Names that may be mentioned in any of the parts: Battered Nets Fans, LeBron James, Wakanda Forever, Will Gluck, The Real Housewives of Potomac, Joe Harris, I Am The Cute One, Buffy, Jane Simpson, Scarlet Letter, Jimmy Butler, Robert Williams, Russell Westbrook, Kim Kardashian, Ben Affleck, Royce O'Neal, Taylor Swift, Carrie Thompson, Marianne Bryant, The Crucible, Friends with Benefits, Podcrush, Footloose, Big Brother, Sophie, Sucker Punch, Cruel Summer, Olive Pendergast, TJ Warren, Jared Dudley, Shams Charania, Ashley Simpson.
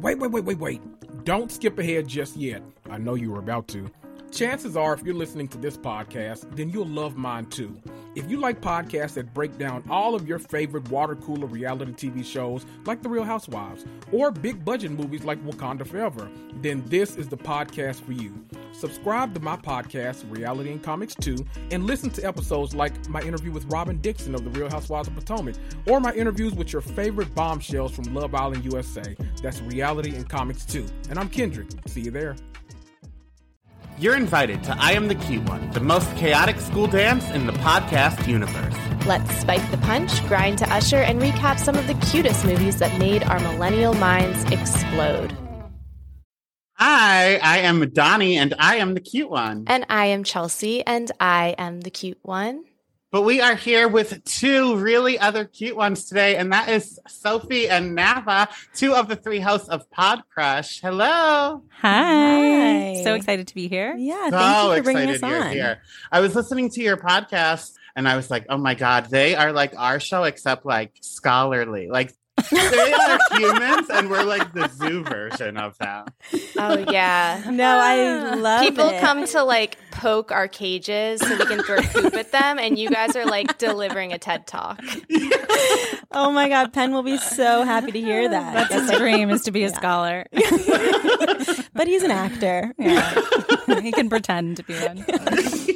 Wait. Don't skip ahead just yet. I know you were about to. Chances are, if you're listening to this podcast, then you'll love mine too. If you like podcasts that break down all of your favorite water cooler reality TV shows like The Real Housewives or big budget movies like Wakanda Forever, then this is the podcast for you. Subscribe to my podcast, Reality and Comics 2, and listen to episodes like my interview with Robin Dixon of The Real Housewives of Potomac, or my interviews with your favorite bombshells from Love Island USA. That's Reality and Comics 2. And I'm Kendrick. See you there. You're invited to I Am The Cute One, the most chaotic school dance in the podcast universe. Let's spike the punch, grind to usher, and recap some of the cutest movies that made our millennial minds explode. Hi, I am Donnie, and I am the cute one. And I am Chelsea, and I am the cute one. But we are here with two really other cute ones today, and that is Sophie and Nava, two of the three hosts of Podcrush. Hello. Hi. So excited to be here. Yeah, thank you for bringing us on. Here. I was listening to your podcast, and I was like, oh my God, they are like our show, except like scholarly, like they are humans, and we're like the zoo version of that. Oh yeah, no, I love people it. Come to like poke our cages so we can throw poop at them, and you guys are like delivering a TED talk. Yeah. Oh my God, Penn will be so happy to hear that. That's his dream, is to be a scholar. But he's an actor. Yeah. He can pretend to be one.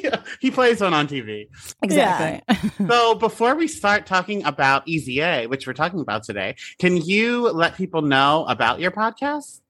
Yeah. He plays one on TV. Exactly. Yeah. So before we start talking about Easy A, which we're talking about today, can you let people know about your podcast?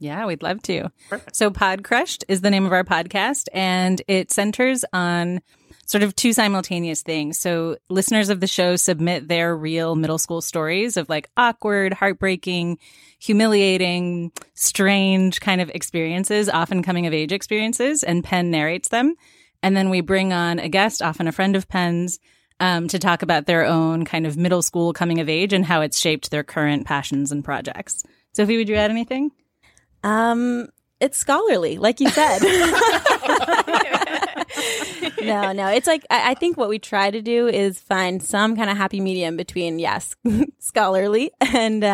Yeah, we'd love to. Perfect. So Podcrushed is the name of our podcast, and it centers on sort of two simultaneous things. So listeners of the show submit their real middle school stories of like awkward, heartbreaking, humiliating, strange kind of experiences, often coming of age experiences, and Penn narrates them. And then we bring on a guest, often a friend of Penn's, to talk about their own kind of middle school coming of age and how it's shaped their current passions and projects. Sophie, would you add anything? It's scholarly, like you said. No. It's like, I think what we try to do is find some kind of happy medium between, yes, scholarly and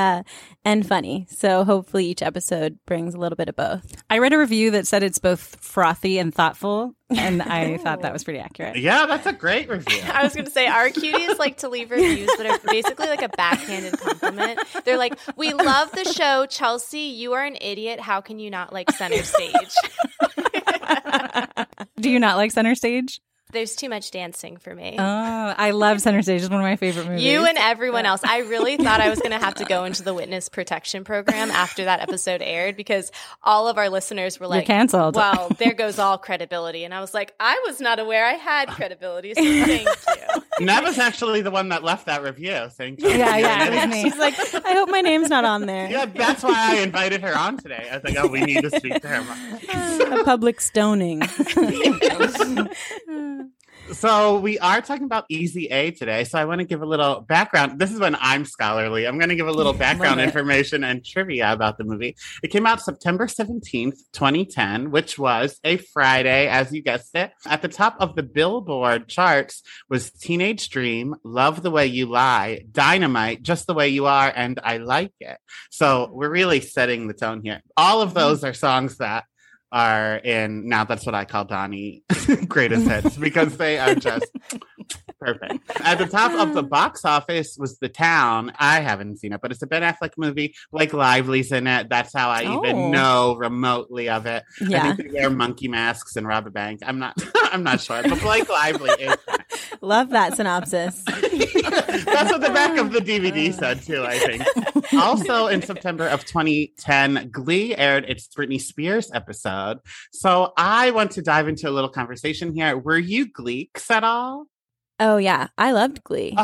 funny. So hopefully each episode brings a little bit of both. I read a review that said it's both frothy and thoughtful, and I thought that was pretty accurate. Yeah, that's a great review. I was going to say, our cuties like to leave reviews that are basically like a backhanded compliment. They're like, we love the show, Chelsea, you are an idiot. How can you not like Center Stage? Do you not like Center Stage? There's too much dancing for me. Oh, I love Center Stage. It's one of my favorite movies. You and everyone else. I really thought I was going to have to go into the witness protection program after that episode aired, because all of our listeners were like, you're canceled. Well, there goes all credibility. And I was like, I was not aware I had credibility, so thank you. That was actually the one that left that review. Thank you. Yeah, it was me. She's like, I hope my name's not on there. Yeah, that's why I invited her on today. I was like, oh, we need to speak to her. A public stoning. So we are talking about Easy A today, so I want to give a little background. This is when I'm scholarly. I'm going to give a little background information and trivia about the movie. It came out September 17th, 2010, which was a Friday, as you guessed it. At the top of the Billboard charts was Teenage Dream, Love the Way You Lie, Dynamite, Just the Way You Are, and I Like It. So we're really setting the tone here. All of those are songs that are in, now that's what I call Donnie, greatest hits, because they are just perfect. At the top of the box office was The Town. I haven't seen it, but it's a Ben Affleck movie. Blake Lively's in it. That's how I even know remotely of it. Yeah. I think they wear monkey masks and rob a bank. I'm not sure, but Blake Lively is. Love that synopsis. That's what the back of the DVD said too, I think. Also in September of 2010, Glee aired its Britney Spears episode. So I want to dive into a little conversation here. Were you Gleeks at all? Oh, yeah. I loved Glee.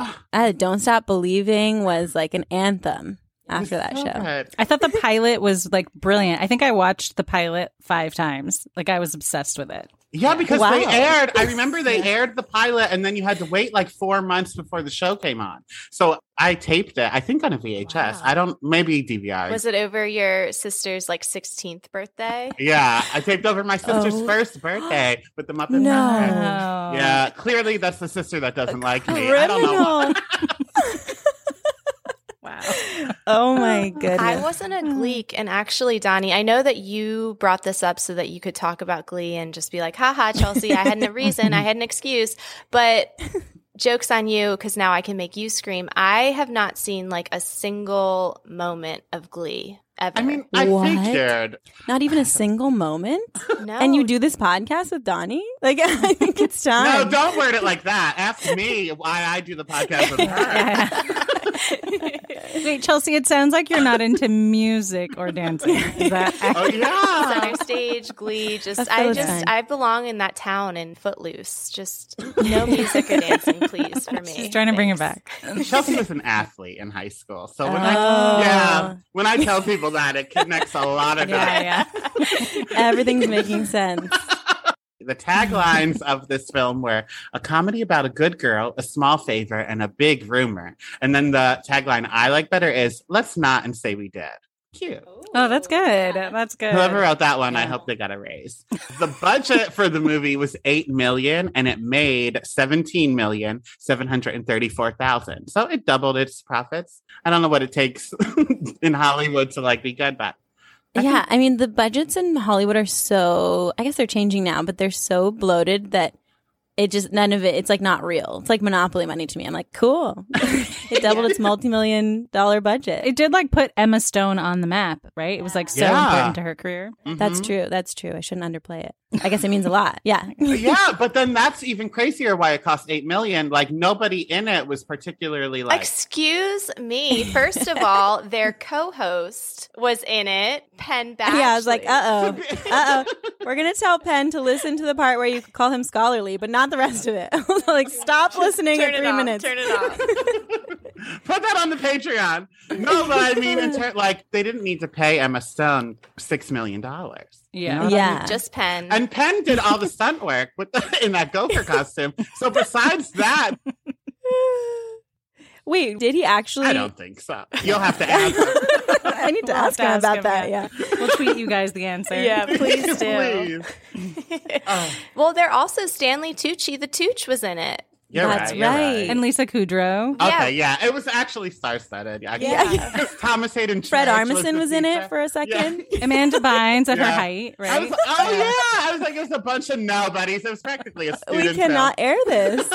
Don't Stop Believing was like an anthem after that show. Good. I thought the pilot was like brilliant. I think I watched the pilot 5 times. Like I was obsessed with it. Yeah, because they aired. I remember they aired the pilot, and then you had to wait like 4 months before the show came on. So I taped it, I think on a VHS. Wow. Maybe DVR. Was it over your sister's like 16th birthday? Yeah, I taped over my sister's first birthday with the Muppet Muppet. Yeah, clearly that's the sister that doesn't like me. Criminal. I don't know. Wow. Oh my goodness. I wasn't a Gleek. And actually, Donnie, I know that you brought this up so that you could talk about Glee and just be like, haha, Chelsea, I had no reason. I had an excuse. But joke's on you, because now I can make you scream. I have not seen like a single moment of Glee. Ever. I mean, I figured. Not even a single moment? No. And you do this podcast with Donnie? Like, I think it's time. No, don't word it like that. Ask me why I do the podcast with her. Wait, Chelsea, it sounds like you're not into music or dancing. Is that accurate? Oh, yeah. Center Stage, Glee. I belong in that town in Footloose. Just no music or dancing, please, for me. She's trying to bring it back. Chelsea was an athlete in high school. So when I tell people that, it connects a lot of dots. Yeah. Everything's making sense. The taglines of this film were a comedy about a good girl, a small favor, and a big rumor. And then the tagline I like better is, let's not and say we did. Cute. Oh, that's good. That's good. Whoever wrote that one, I hope they got a raise. The budget for the movie was $8 million, and it made $17,734,000. So it doubled its profits. I don't know what it takes in Hollywood to like be good, but I mean, the budgets in Hollywood are so, I guess they're changing now, but they're so bloated that it just, none of it, it's like not real. It's like Monopoly money to me. I'm like, cool. It doubled its multi-million-dollar budget. It did like put Emma Stone on the map, right? It was like so important to her career. Mm-hmm. That's true. I shouldn't underplay it. I guess it means a lot. Yeah. Yeah, but then that's even crazier why it cost $8 million. Like nobody in it was particularly like. Excuse me. First of all, their co-host was in it, Penn Badgley. Yeah, I was like, uh-oh. We're going to tell Penn to listen to the part where you call him scholarly, but not the rest of it. Like, stop listening at 3 minutes. Turn it off. Put that on the Patreon. No, but I mean, they didn't need to pay Emma Stone $6 million. Yeah. I mean? Just Penn. And Penn did all the stunt work in that gopher costume. So besides that. Wait, did he actually? I don't think so. You'll have to ask him. I need to ask him about that, We'll tweet you guys the answer. Yeah, please do. Please. Well, they're also Stanley Tucci. The Tooch was in it. That's right. And Lisa Kudrow. Okay, yeah. It was actually star-studded. Yeah. Thomas Hayden Church. Fred Armisen was in it for a second. Yeah. Amanda Bynes at her height, right? I was like, it was a bunch of nobodies. It was practically a student film. We cannot air this.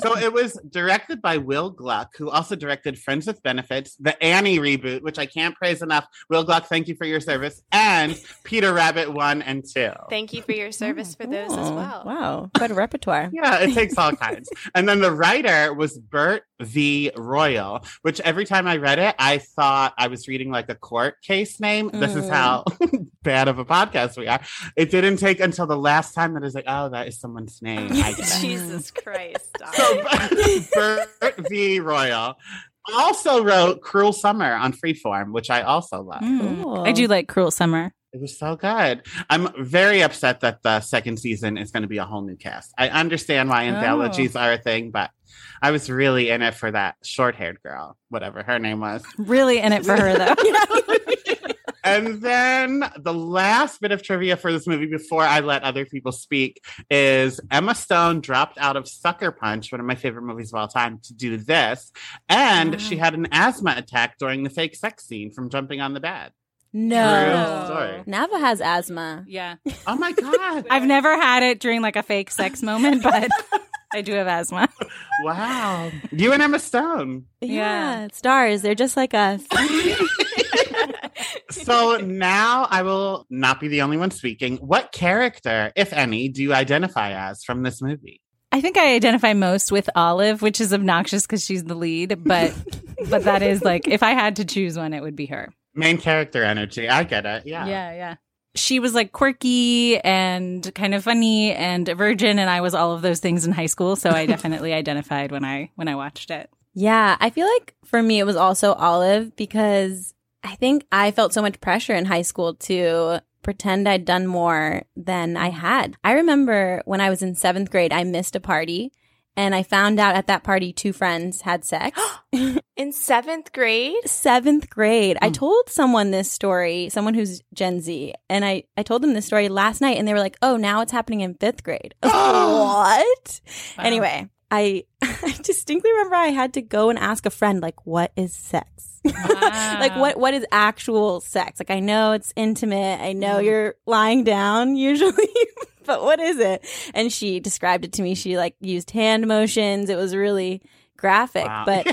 So it was directed by Will Gluck, who also directed Friends with Benefits, the Annie reboot, which I can't praise enough. Will Gluck, thank you for your service, and Peter Rabbit 1 and 2. Thank you for your service for those as well. Wow, quite a repertoire. Yeah, it takes all kinds. And then the writer was Bert V. Royal, which every time I read it, I thought I was reading like a court case name. This is how bad of a podcast we are. It didn't take until the last time that I was like, oh, that is someone's name. Jesus Christ. Bert V. Royal also wrote Cruel Summer on Freeform, which I also love. Cool. I do like Cruel Summer. It was so good. I'm very upset that the second season is going to be a whole new cast. I understand why anthologies are a thing, but I was really in it for that short-haired girl, whatever her name was. Really in it for her, though. And then the last bit of trivia for this movie before I let other people speak is Emma Stone dropped out of Sucker Punch, one of my favorite movies of all time, to do this. And she had an asthma attack during the fake sex scene from jumping on the bed. No. Nava has asthma. Yeah. Oh, my God. I've never had it during like a fake sex moment, but I do have asthma. Wow. You and Emma Stone. Yeah. Stars. They're just like us. So now I will not be the only one speaking. What character, if any, do you identify as from this movie? I think I identify most with Olive, which is obnoxious because she's the lead. But that is like, if I had to choose one, it would be her. Main character energy. I get it. Yeah. She was like quirky and kind of funny and a virgin. And I was all of those things in high school. So I definitely identified when I watched it. Yeah. I feel like for me, it was also Olive because I think I felt so much pressure in high school to pretend I'd done more than I had. I remember when I was in 7th grade, I missed a party. And I found out at that party 2 friends had sex. In 7th grade? 7th grade. I told someone this story, someone who's Gen Z. And I told them this story last night. And they were like, oh, now it's happening in 5th grade. I was like, what? Wow. Anyway, I distinctly remember I had to go and ask a friend, like, what is sex? Wow. Like, what is actual sex? Like, I know it's intimate. I know you're lying down usually, but what is it? And she described it to me. She, like, used hand motions. It was really graphic. Wow. But,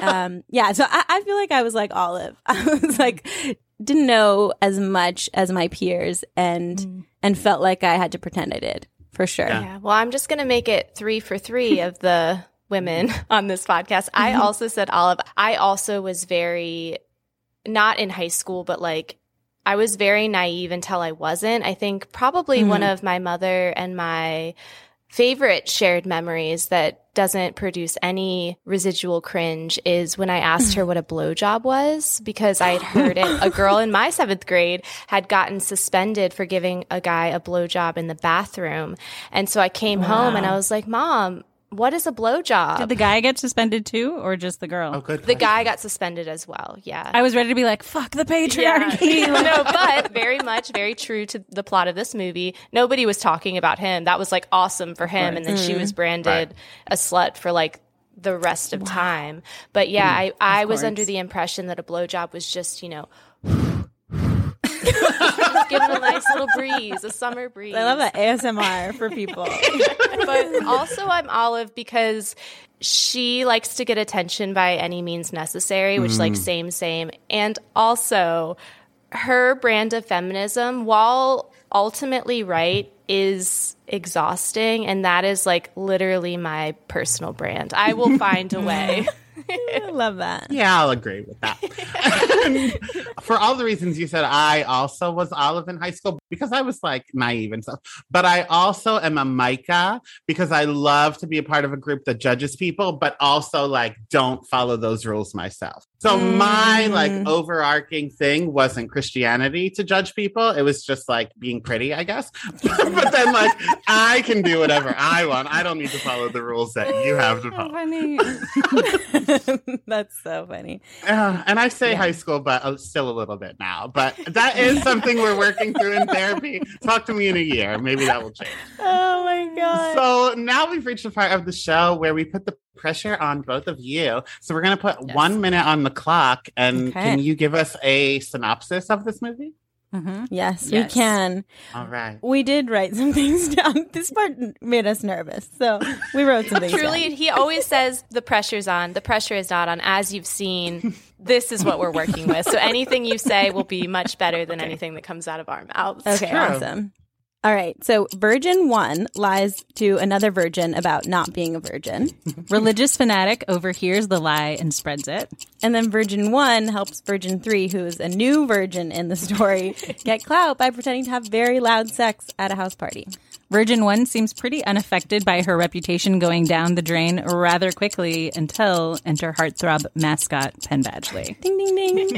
yeah, so I feel like I was like Olive. I was like, didn't know as much as my peers and felt like I had to pretend I did. For sure. Yeah. Well, I'm just going to make it 3 for 3 of the women on this podcast. I also said Olive. I also was very, not in high school, but like I was very naive until I wasn't. I think probably one of my mother and my favorite shared memories that doesn't produce any residual cringe is when I asked her what a blowjob was, because I had heard it. A girl in my 7th grade had gotten suspended for giving a guy a blowjob in the bathroom. And so I came home and I was like, Mom, what is a blowjob? Did the guy get suspended too, or just the girl? Oh, good. The guy got suspended as well. Yeah, I was ready to be like, "Fuck the patriarchy." Yeah. No, but very much, very true to the plot of this movie. Nobody was talking about him. That was like awesome for him, right. And then she was branded a slut for like the rest of time. But yeah, I was under the impression that a blowjob was just, you know. Just giving a nice little breeze, a summer breeze. I love that ASMR for people. But also I'm Olive because she likes to get attention by any means necessary, which like same. And also her brand of feminism, while ultimately right, is exhausting. And that is like literally my personal brand. I will find a way. I love that. Yeah, I'll agree with that. For all the reasons you said, I also was Olive in high school because I was like naive and stuff. But I also am a Micah because I love to be a part of a group that judges people, but also like don't follow those rules myself. So my like overarching thing wasn't Christianity to judge people. It was just like being pretty, I guess. But then like I can do whatever I want. I don't need to follow the rules that you have to follow. That's so funny. And I say high school, but still a little bit now. But that is something we're working through in therapy. Talk to me in a year. Maybe that will change. Oh, my God. So now we've reached the part of the show where we put the pressure on both of you. So we're going to put 1 minute on the clock. And can you give us a synopsis of this movie? Mm-hmm. Yes, we can. All right. We did write some things down. This part made us nervous, so we wrote some things down. He always says the pressure's on. The pressure is not on. As you've seen, this is what we're working with. So anything you say will be much better than anything that comes out of our mouths. Okay, awesome. All right, so Virgin 1 lies to another virgin about not being a virgin. Religious fanatic overhears the lie and spreads it. And then Virgin 1 helps Virgin 3, who is a new virgin in the story, get clout by pretending to have very loud sex at a house party. Virgin 1 seems pretty unaffected by her reputation going down the drain rather quickly until enter heartthrob mascot Penn Badgley. Ding, ding, ding.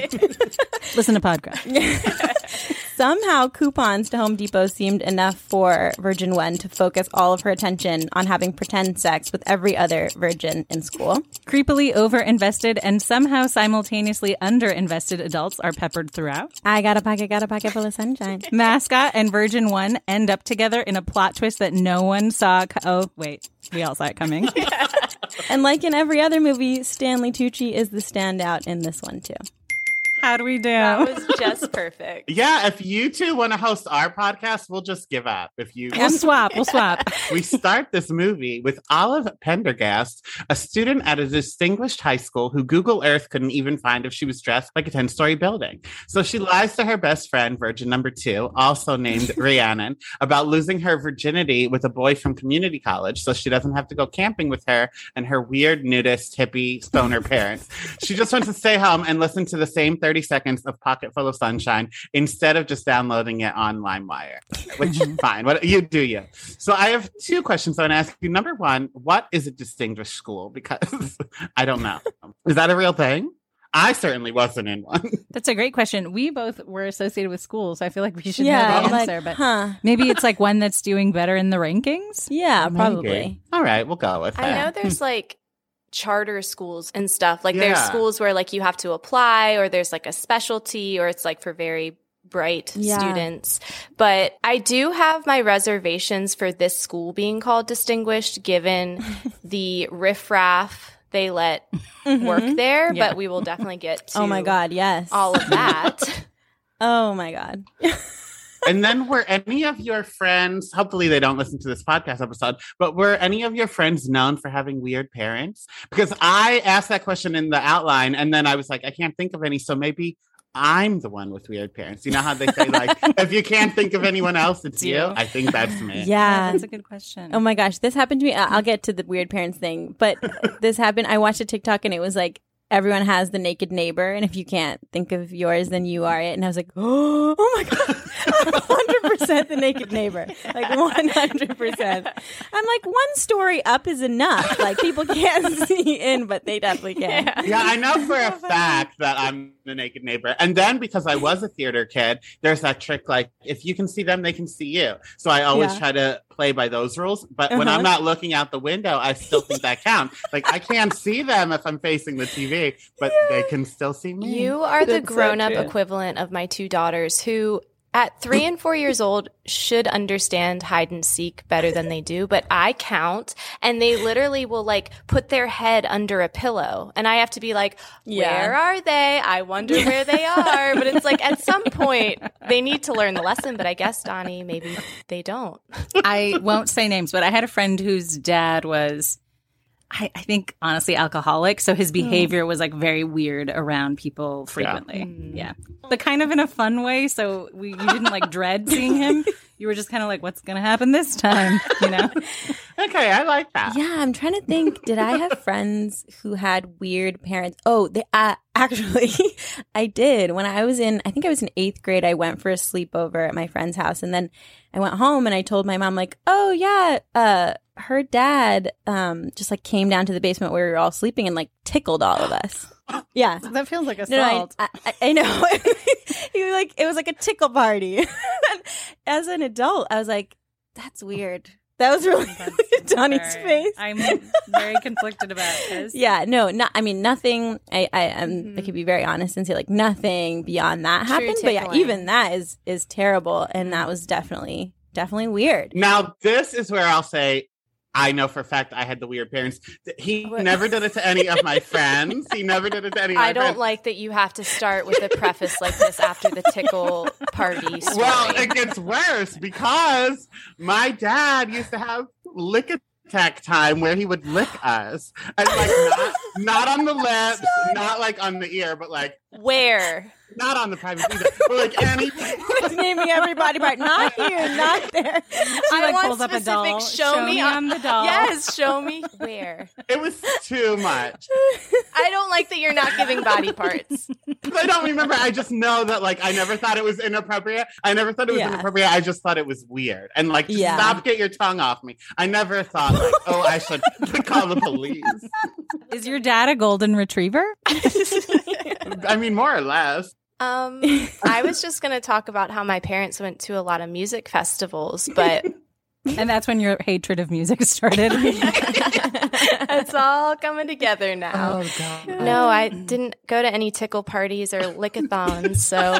Listen to Podcrush. Somehow coupons to Home Depot seemed enough for Virgin 1 to focus all of her attention on having pretend sex with every other virgin in school. Creepily over-invested and somehow simultaneously under-invested adults are peppered throughout. I got a pocket full of sunshine. Mascot and Virgin 1 end up together in a plot twist that no one saw. Oh, wait. We all saw it coming. And like in every other movie, Stanley Tucci is the standout in this one, too. How do we do? That was just perfect. Yeah, if you two want to host our podcast, we'll just give up. If you We'll swap. We start this movie with Olive Pendergast, a student at a distinguished high school who Google Earth couldn't even find if she was dressed like a 10-story building. So she lies to her best friend, Virgin Number 2, also named Rhiannon, about losing her virginity with a boy from community college so she doesn't have to go camping with her and her weird nudist hippie stoner parents. She just wants to stay home and listen to the same thing 30 seconds of Pocket Full of Sunshine instead of just downloading it on LimeWire, which is fine. What you do, you. So I have 2 questions I want to ask you. Number 1, what is a distinguished school? Because I don't know. Is that a real thing? I certainly wasn't in one. That's a great question. We both were associated with schools, so I feel like we should know the answer. But maybe it's like one that's doing better in the rankings? Yeah, probably. All right, we'll go with that. I know there's like charter schools and stuff like there's schools where like you have to apply or there's like a specialty or it's like for very bright students. But I do have my reservations for this school being called Distinguished, given the riffraff they let work there. Yeah. But we will definitely get to all of that. Oh, my God. And then were any of your friends, hopefully they don't listen to this podcast episode, but were any of your friends known for having weird parents? Because I asked that question in the outline, and then I was like, I can't think of any, so maybe I'm the one with weird parents. You know how they say, like, if you can't think of anyone else, it's you? I think that's me. Yeah, that's a good question. Oh, my gosh. This happened to me. I'll get to the weird parents thing, but this happened. I watched a TikTok, and it was like, everyone has the naked neighbor, and if you can't think of yours, then you are it. And I was like, oh my God, I'm 100% the naked neighbor. Like 100%. I'm like, one story up is enough. Like people can't see in, but they definitely can. Yeah, I know for a fact that I'm the naked neighbor. And then because I was a theater kid, there's that trick, like if you can see them, they can see you. So I always try to play by those rules. But when I'm not looking out the window, I still think that counts. Like I can't see them if I'm facing the TV. But they can still see me. You are the grown-up equivalent of my two daughters who, at 3 and 4 years old, should understand hide and seek better than they do. But I count, and they literally will, like, put their head under a pillow. And I have to be like, where are they? I wonder where they are. But it's like, at some point, they need to learn the lesson. But I guess, Donnie, maybe they don't. I won't say names, but I had a friend whose dad was... I think, honestly, alcoholic. So his behavior was like very weird around people frequently. Yeah. But kind of in a fun way. So you didn't like dread seeing him. You were just kind of like, what's going to happen this time? You know? Okay. I like that. Yeah. I'm trying to think. Did I have friends who had weird parents? Oh, actually, I did. When I think I was in 8th grade, I went for a sleepover at my friend's house. And then I went home and I told my mom, like, oh, yeah, her dad just like came down to the basement where we were all sleeping and like tickled all of us. Yeah. That feels like assault. No, I know. It was like a tickle party. As an adult, I was like, that's weird. That was really Donnie's face. I'm very conflicted about this. Yeah, nothing. I could be very honest and say like nothing beyond that happened. But yeah, even that is terrible. And that was definitely weird. Now this is where I'll say, I know for a fact I had the weird parents. He never did it to any of my friends. Like that you have to start with a preface like this after the tickle party story. Well, it gets worse because my dad used to have lick-a-tack time where he would lick us. And like not on the lips, not like on the ear, but like... Where? Not on the private either. But like any... naming everybody part. Not here, not there. She like pulls up a doll. Show me on the doll. Yes, show me where. It was too much. I don't like that you're not giving body parts. I don't remember. I just know that like I never thought it was inappropriate. I just thought it was weird. And like, just stop, get your tongue off me. I never thought like, oh, I should call the police. Is your dad a golden retriever? I mean, more or less. I was just going to talk about how my parents went to a lot of music festivals, but... And that's when your hatred of music started. It's all coming together now. Oh, God. No, I didn't go to any tickle parties or lick-a-thons, so...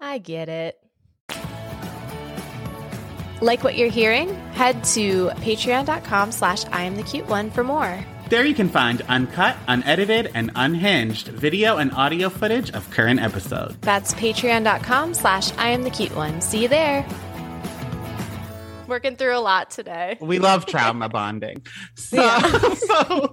I get it. Like what you're hearing? Head to patreon.com/IamTheCuteOne for more. There you can find uncut, unedited, and unhinged video and audio footage of current episodes. That's patreon.com/IamTheCuteOne. See you there. Working through a lot today. We love trauma bonding. So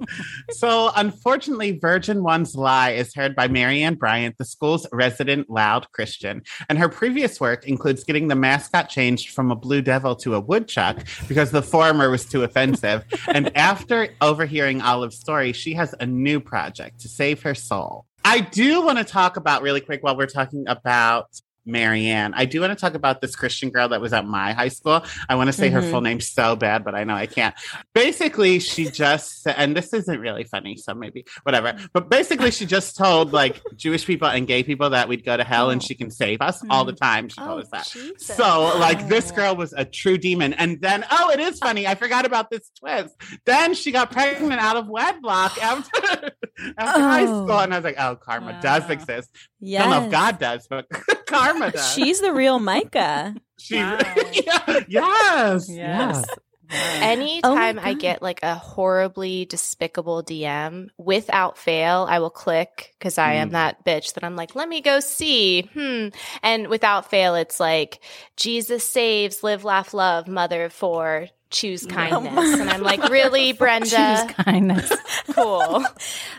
unfortunately, Virgin One's lie is heard by Marianne Bryant, the school's resident loud Christian. And her previous work includes getting the mascot changed from a blue devil to a woodchuck because the former was too offensive. And after overhearing Olive's story, she has a new project to save her soul. I do want to talk about really quick while we're talking about Marianne. I do want to talk about this Christian girl that was at my high school. I want to say her full name so bad, but I know I can't. Basically, she just, and this isn't really funny, so maybe, whatever. But basically, she just told like Jewish people and gay people that we'd go to hell and she can save us all the time. She told us that. Jesus. So like this girl was a true demon. And then, oh, it is funny. I forgot about this twist. Then she got pregnant out of wedlock after high school. And I was like, oh, karma does exist. Yes. I don't know if God does, but karma does. She's the real Micah. Yes. Anytime I get like a horribly despicable DM, without fail, I will click because I am that bitch that I'm like, let me go see. And without fail, it's like, Jesus saves, live, laugh, love, mother of four. Choose kindness. No. And I'm like, really, Brenda? Choose kindness. Cool. Yeah.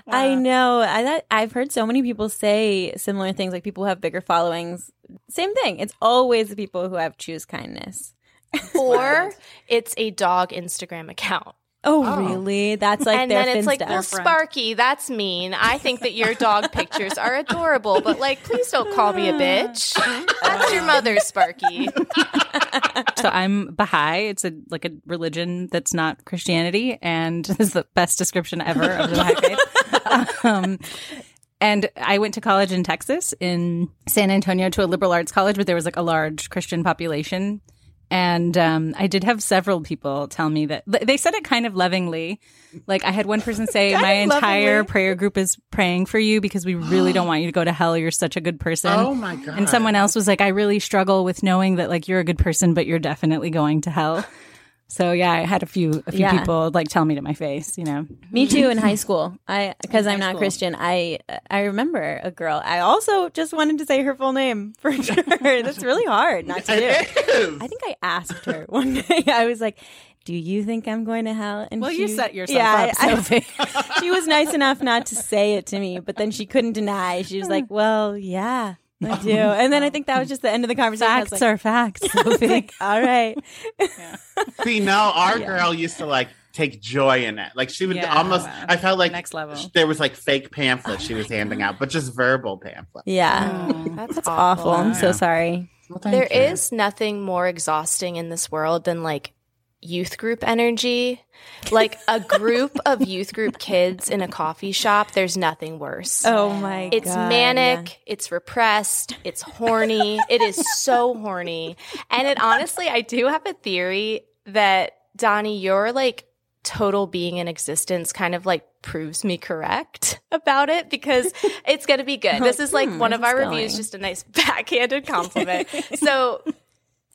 I know. I've heard so many people say similar things, like people who have bigger followings. Same thing. It's always the people who have choose kindness. Or it's a dog Instagram account. Oh, really? That's like their Finsta. And then it's like, well, Sparky, that's mean. I think that your dog pictures are adorable, but like, please don't call me a bitch. That's your mother, Sparky. So I'm Baha'i. It's a religion that's not Christianity, and this is the best description ever of the Baha'i faith. And I went to college in Texas, in San Antonio, to a liberal arts college, but there was like a large Christian population. And I did have several people tell me that they said it kind of lovingly. Like I had one person say, my entire prayer group is praying for you because we really don't want you to go to hell. You're such a good person. Oh, my God. And someone else was like, I really struggle with knowing that like you're a good person, but you're definitely going to hell. So, yeah, I had a few people like tell me to my face, you know. Me too in high school. Because I'm not Christian. I remember a girl. I also just wanted to say her full name for sure. That's really hard not to do. It is. I think I asked her one day. I was like, do you think I'm going to hell? And well, you set yourself up, Sophie. She was nice enough not to say it to me, but then she couldn't deny. She was like, well, yeah. I do. And then I think that was just the end of the conversation. Facts are facts. Like, all right. Yeah. See, now our girl used to like take joy in it. Like she would almost, I felt like next level. There was like fake pamphlets she was handing out, but just verbal pamphlets. Yeah. Oh, that's awful. I'm so sorry. Well, there is nothing more exhausting in this world than like youth group energy. Like a group of youth group kids in a coffee shop, there's nothing worse. Oh my God. It's manic, it's repressed, it's horny. It is so horny. And it honestly, I do have a theory that, Donnie, you're like total being in existence kind of like proves me correct about it because it's going to be good. This is like one of our reviews, just a nice backhanded compliment. So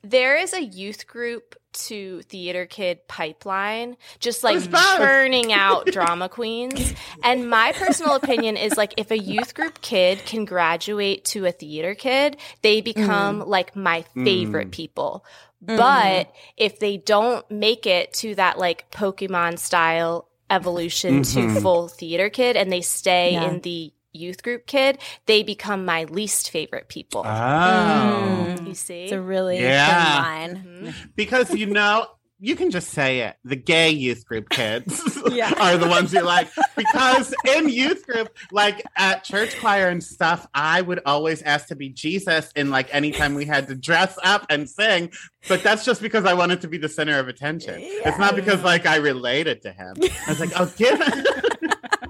There is a youth group to theater kid pipeline just like churning out drama queens. And my personal opinion is like if a youth group kid can graduate to a theater kid, they become like my favorite people. But if they don't make it to that like Pokemon style evolution to full theater kid and they stay in the youth group kid, they become my least favorite people. You see? It's a really fun line. Because, you know, you can just say it. The gay youth group kids are the ones you like. Because in youth group, like at church choir and stuff, I would always ask to be Jesus in like anytime we had to dress up and sing. But that's just because I wanted to be the center of attention. Yeah. It's not because like I related to him. I was like, oh, give it.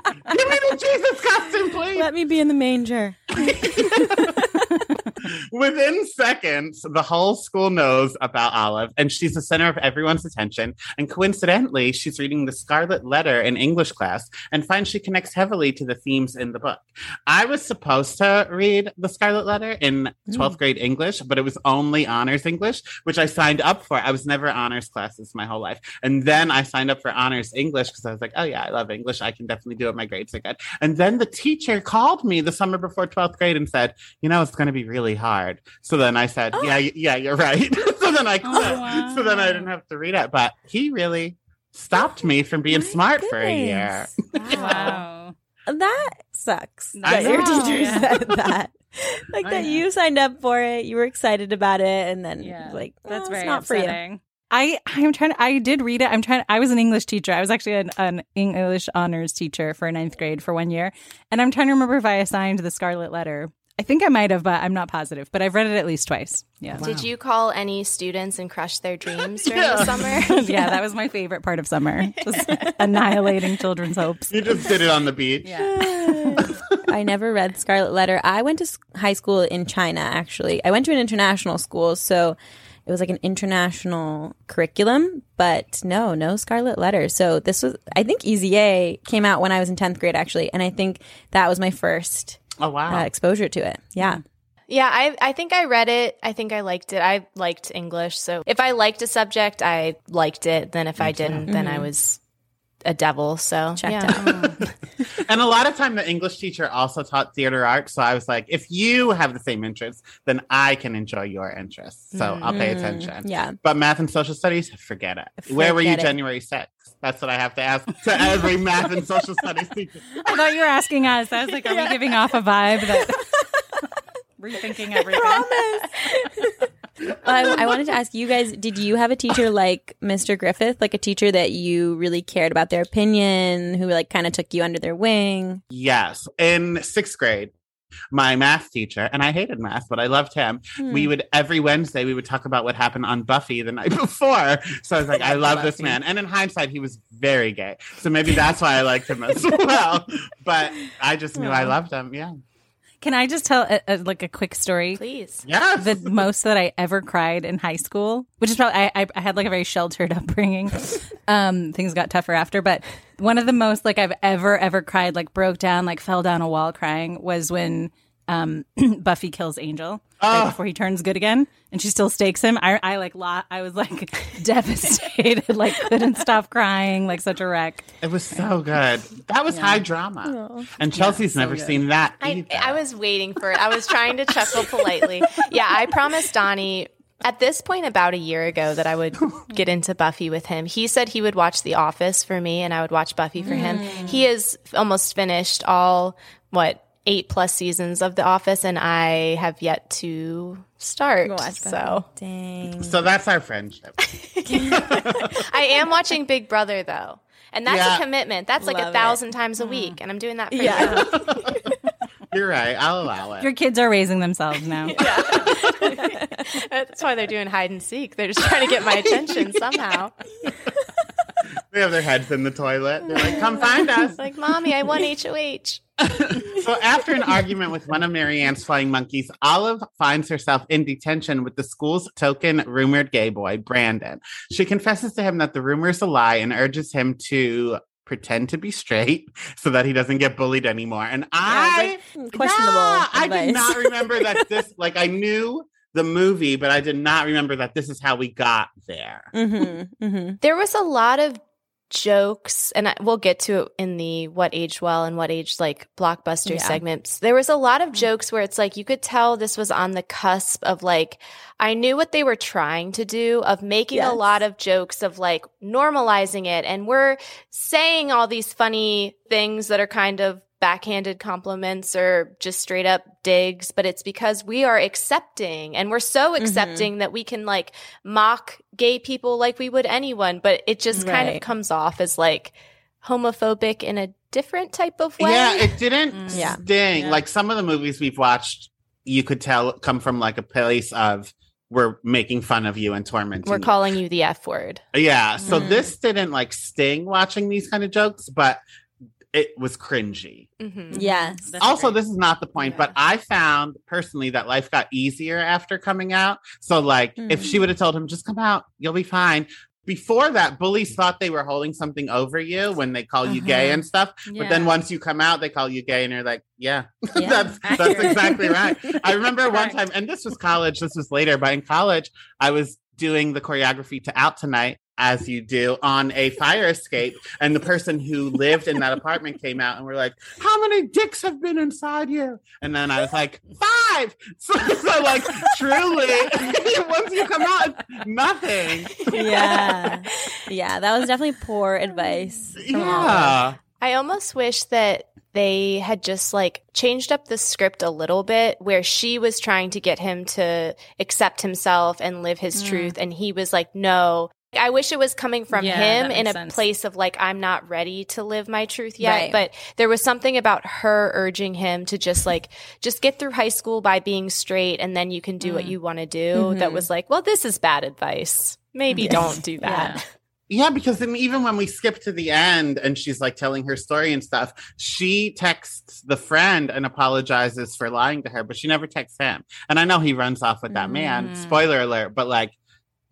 Give me the Jesus costume, please. Let me be in the manger. Within seconds, the whole school knows about Olive, and she's the center of everyone's attention. And coincidentally, she's reading The Scarlet Letter in English class and finds she connects heavily to the themes in the book. I was supposed to read The Scarlet Letter in 12th grade English, but it was only honors English, which I signed up for. I was never honors classes my whole life. And then I signed up for honors English because I was like, oh, yeah, I love English. I can definitely do it. My grades are good. And then the teacher called me the summer before 12th grade and said, you know, it's going to be really hard. So then I said, yeah, you're right. So then I quit. So then I didn't have to read it. But he really stopped me from being smart for a year. Wow. That sucks. That your teacher said that. Like that you signed up for it. You were excited about it. And then like, that's very not upsetting. For you. I'm trying to, I did read it. I was an English teacher. I was actually an English honors teacher for ninth grade for 1 year. And I'm trying to remember if I assigned The Scarlet Letter. I think I might have, but I'm not positive. But I've read it at least twice. Yeah. Wow. Did you call any students and crush their dreams during the summer? Yeah, that was my favorite part of summer. Just annihilating children's hopes. You just did it on the beach. Yeah. I never read Scarlet Letter. I went to high school in China, actually. I went to an international school, so... It was like an international curriculum, but no Scarlet Letter. So this was, I think Easy A came out when I was in 10th grade, actually. And I think that was my first exposure to it. Yeah. Yeah, I think I read it. I think I liked it. I liked English. So if I liked a subject, I liked it. Then if I didn't, then I was a devil. So checked out. And a lot of time the English teacher also taught theater arts. So I was like, if you have the same interests, then I can enjoy your interests. So I'll pay attention. Yeah. But math and social studies, forget it. Where were you January 6th? That's what I have to ask to every math and social studies teacher. I thought you were asking us. I was like, are we giving off a vibe that rethinking everything? Promise. I wanted to ask you guys, did you have a teacher like Mr. Griffith, like a teacher that you really cared about their opinion, who like kind of took you under their wing? Yes. In sixth grade, my math teacher, and I hated math, but I loved him. Every Wednesday, we would talk about what happened on Buffy the night before. So I was like, I love this man. And in hindsight, he was very gay. So maybe that's why I liked him as well. But I just knew I loved him. Yeah. Can I just tell a quick story? Please. Yes. The most that I ever cried in high school, which is probably I had like a very sheltered upbringing. Things got tougher after, but one of the most like I've ever cried, like broke down, like fell down a wall crying, was when Buffy kills Angel right before he turns good again, and she still stakes him. I was like devastated, like couldn't stop crying, like such a wreck. It was so good. That was high drama. Aww. And Chelsea's never seen that either. I was waiting for it. I was trying to chuckle politely. Yeah, I promised Donnie at this point about a year ago that I would get into Buffy with him. He said he would watch The Office for me, and I would watch Buffy for him. He is almost finished all 8+ seasons of The Office, and I have yet to start. So, dang. So that's our friendship. I am watching Big Brother though, and that's a commitment. That's like 1,000 times a week, and I'm doing that for you. You're right. I'll allow it. Your kids are raising themselves now. Yeah. That's why they're doing hide and seek. They're just trying to get my attention somehow. They have their heads in the toilet. They're like, come find us. It's like, Mommy, I want HOH. So after an argument with one of Marianne's flying monkeys, Olive finds herself in detention with the school's token rumored gay boy, Brandon. She confesses to him that the rumor is a lie and urges him to pretend to be straight so that he doesn't get bullied anymore. And I questionable advice. I did not remember that this, like I knew the movie, but I did not remember that this is how we got there. Mm-hmm, mm-hmm. There was a lot of jokes, and we'll get to it in the what aged well and what aged like blockbuster segments. There was a lot of jokes where it's like you could tell this was on the cusp of like, I knew what they were trying to do of making a lot of jokes of like normalizing it. And we're saying all these funny things that are kind of backhanded compliments or just straight up digs, but it's because we are accepting, and we're so accepting that we can like mock gay people like we would anyone, but it just kind of comes off as like homophobic in a different type of way. Yeah, it didn't sting. Yeah. Like some of the movies we've watched, you could tell come from like a place of we're making fun of you and tormenting you. We're calling you the F word. Yeah. So this didn't like sting watching these kind of jokes, but it was cringy. Mm-hmm. Yes. Also, this is not the point, but I found personally that life got easier after coming out. So like if she would have told him, just come out, you'll be fine. Before that, bullies thought they were holding something over you when they call you gay and stuff. Yeah. But then once you come out, they call you gay and you're like, yeah. that's exactly right. I remember one time, and this was college, this was later, but in college, I was doing the choreography to Out Tonight, as you do, on a fire escape. And the person who lived in that apartment came out and we're like, how many dicks have been inside you? And then I was like, 5. So like, truly, once you come out, nothing. Yeah. Yeah, that was definitely poor advice. Yeah. I almost wish that they had just like changed up the script a little bit where she was trying to get him to accept himself and live his truth. And he was like, no. I wish it was coming from him in a place of like, I'm not ready to live my truth yet. Right. But there was something about her urging him to just like, just get through high school by being straight and then you can do what you want to do. Mm-hmm. That was like, well, this is bad advice. Maybe don't do that. Yeah. Yeah, because then even when we skip to the end and she's like telling her story and stuff, she texts the friend and apologizes for lying to her, but she never texts him. And I know he runs off with that man, spoiler alert, but like,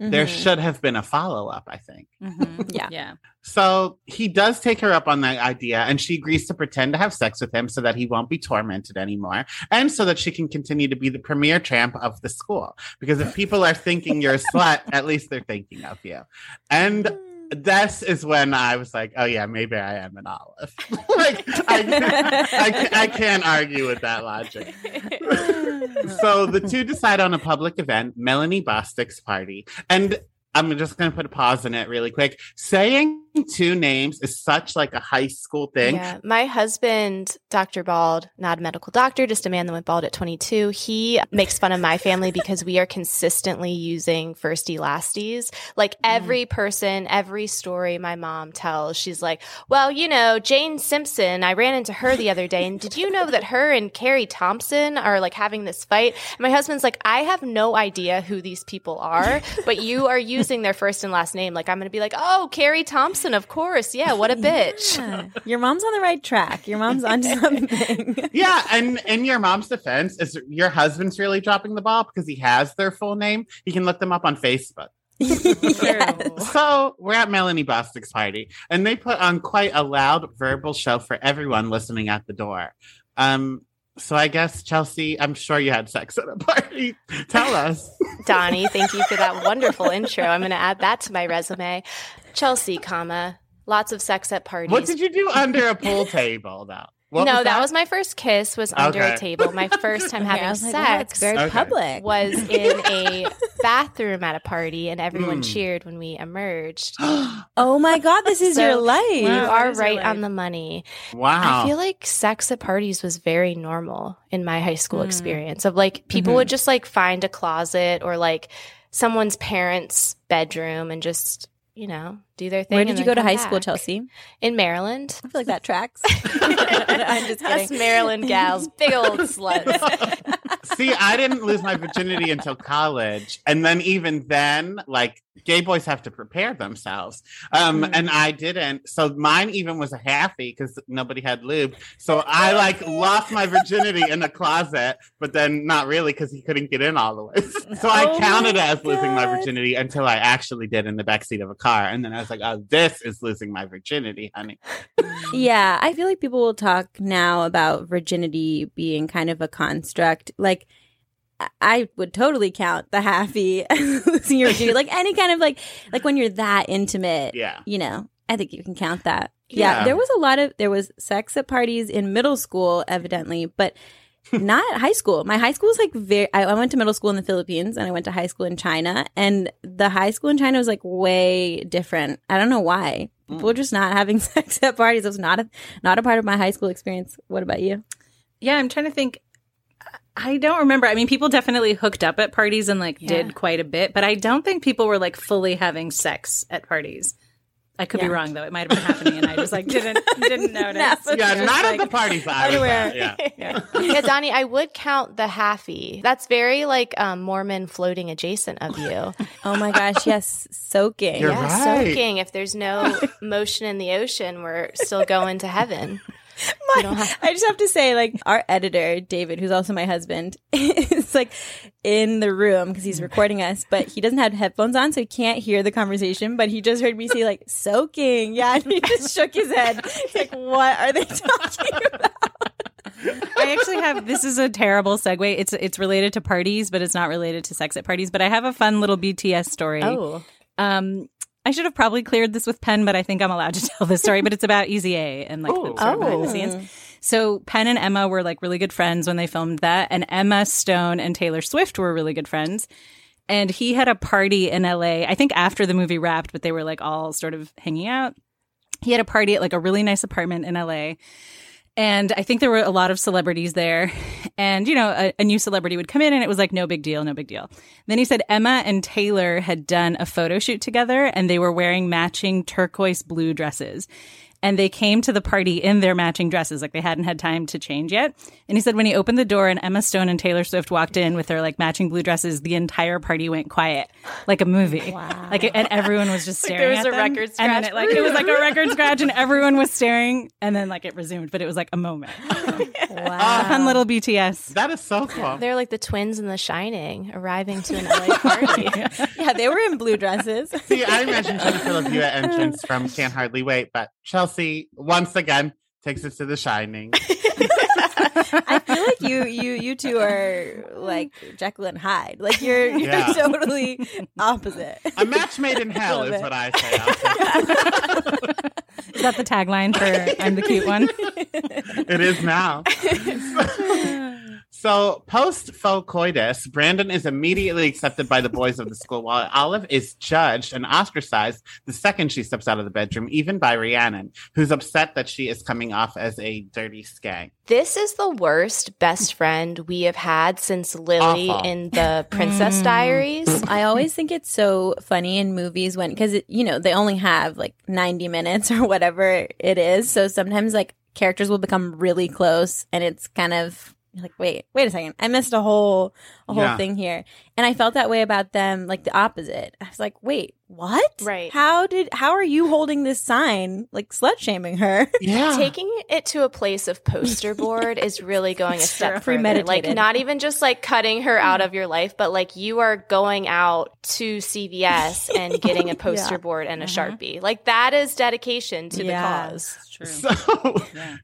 there should have been a follow-up, I think. Mm-hmm. Yeah. Yeah. So he does take her up on that idea, and she agrees to pretend to have sex with him so that he won't be tormented anymore, and so that she can continue to be the premier champ of the school. Because if people are thinking you're a slut, at least they're thinking of you. And this is when I was like, oh, yeah, maybe I am an Olive. Like, I can't argue with that logic. So the two decide on a public event, Melanie Bostick's party. And I'm just going to put a pause in it really quick. Saying two names is such like a high school thing. Yeah. My husband, Dr. Bald, not a medical doctor, just a man that went bald at 22. He makes fun of my family because we are consistently using firsty lasties. Like every person, every story my mom tells, she's like, well, you know, Jane Simpson, I ran into her the other day. And did you know that her and Carrie Thompson are like having this fight? And my husband's like, I have no idea who these people are, but you are using their first and last name. Like I'm going to be like, oh, Carrie Thompson. And of course, what a bitch. Yeah. Your mom's on the right track. Your mom's onto something. Yeah, and in your mom's defense, is your husband's really dropping the ball because he has their full name. He can look them up on Facebook. Yes. So we're at Melanie Bostick's party, and they put on quite a loud verbal show for everyone listening at the door. So I guess, Chelsea, I'm sure you had sex at a party. Tell us. Donnie, thank you for that wonderful intro. I'm going to add that to my resume. Chelsea, lots of sex at parties. What did you do under a pool table, though? That was my first kiss was under a table. My first time having sex it's very public. Was in a bathroom at a party, and everyone cheered when we emerged. Oh, my God. This is your life. You are right on the money. Wow. I feel like sex at parties was very normal in my high school experience of like people would just like find a closet or like someone's parents' bedroom and just, you know, do their thing. Where did you go to high school, Chelsea? In Maryland. I feel like that tracks. I'm just kidding. Us Maryland gals, big old sluts. See, I didn't lose my virginity until college. And then even then, like, gay boys have to prepare themselves. And I didn't. So mine even was a halfie because nobody had lube. So I, like, lost my virginity in the closet, but then not really because he couldn't get in all the way. So I counted as losing my virginity until I actually did in the backseat of a car. And then I was like, oh, this is losing my virginity, honey. Yeah, I feel like people will talk now about virginity being kind of a construct. Like, I would totally count the happy losing your virginity. Like any kind of like when you're that intimate, yeah. You know, I think you can count that. Yeah. There was sex at parties in middle school, evidently, but not high school. My high school was like I went to middle school in the Philippines and I went to high school in China, and the high school in China was like way different. I don't know why. People were just not having sex at parties. It was not a part of my high school experience. What about you? Yeah, I'm trying to think. I don't remember. I mean, people definitely hooked up at parties and did quite a bit, but I don't think people were fully having sex at parties. I could be wrong though. It might have been happening, and I just didn't notice. No, yeah, not at the party side. Anywhere. Yeah, Donnie, I would count the halfie. That's very Mormon floating adjacent of you. Oh my gosh, yes, soaking. You're right. Soaking. If there's no motion in the ocean, we're still going to heaven. I just have to say, our editor, David, who's also my husband, is in the room because he's recording us, but he doesn't have headphones on, so he can't hear the conversation, but he just heard me say, soaking. Yeah, and he just shook his head. He's like, what are they talking about? I actually have, this is a terrible segue. It's related to parties, but it's not related to sex at parties, but I have a fun little BTS story. Oh. I should have probably cleared this with Penn, but I think I'm allowed to tell this story. But it's about Easy A and behind the scenes. So Penn and Emma were really good friends when they filmed that. And Emma Stone and Taylor Swift were really good friends. And he had a party in LA, I think after the movie wrapped, but they were all sort of hanging out. He had a party at a really nice apartment in LA. And I think there were a lot of celebrities there. And, you know, a new celebrity would come in and it was no big deal, no big deal. And then he said Emma and Taylor had done a photo shoot together and they were wearing matching turquoise blue dresses. And they came to the party in their matching dresses. They hadn't had time to change yet. And he said when he opened the door and Emma Stone and Taylor Swift walked in with their matching blue dresses, the entire party went quiet, like a movie. Wow. And everyone was just staring at them. There was a record scratch. And then it was a record scratch and everyone was staring. And then it resumed. But it was a moment. Wow. Fun little BTS. That is so cool. They're like the twins in The Shining arriving to an LA party. Yeah, they were in blue dresses. See, I mentioned Jennifer LaVue entrance from Can't Hardly Wait, but Chelsea, once again, takes us to The Shining. I feel like you two are like Jekyll and Hyde. You're totally opposite. A match made in hell is what I say. Is that the tagline for I'm the Cute One? It is now. So post-faux coitus, Brandon is immediately accepted by the boys of the school, while Olive is judged and ostracized the second she steps out of the bedroom, even by Rhiannon, who's upset that she is coming off as a dirty skank. This is the worst best friend we have had since Lily in the Princess Diaries. I always think it's so funny in movies when, because, you know, they only have 90 minutes or whatever it is. So sometimes characters will become really close and it's kind of... You're like, wait a second. I missed a whole thing here. And I felt that way about them, the opposite. I was like, wait, what? Right. How are you holding this sign, slut shaming her? Yeah. Taking it to a place of poster board is really going a step further. Premeditated. Not even just cutting her out of your life, but you are going out to CVS and getting a poster board and a Sharpie. That is dedication to the cause. True.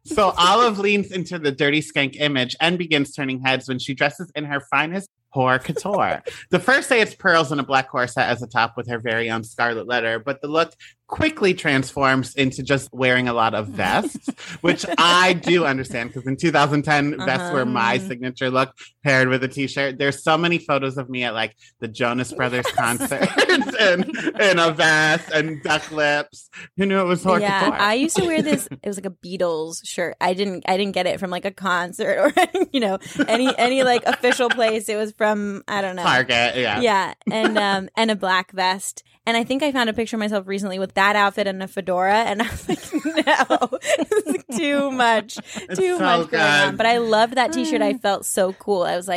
So Olive leans into the dirty skank image and begins turning heads when she dresses in her finest whore couture. The first day it's pearls and a black corset as a top with her very own Scarlet Letter, but the look quickly transforms into just wearing a lot of vests, which I do understand because in 2010 vests were my signature look paired with a t-shirt. There's so many photos of me at the Jonas Brothers concert in a vest and duck lips. Who knew it was hard to wear? I used to wear this, it was a Beatles shirt. I didn't get it from a concert or any official place. It was from, I don't know, Target. Yeah. And a black vest. And I think I found a picture of myself recently with that outfit and a fedora, and I was no, it's too much going on. But I loved that t-shirt. I felt so cool. I was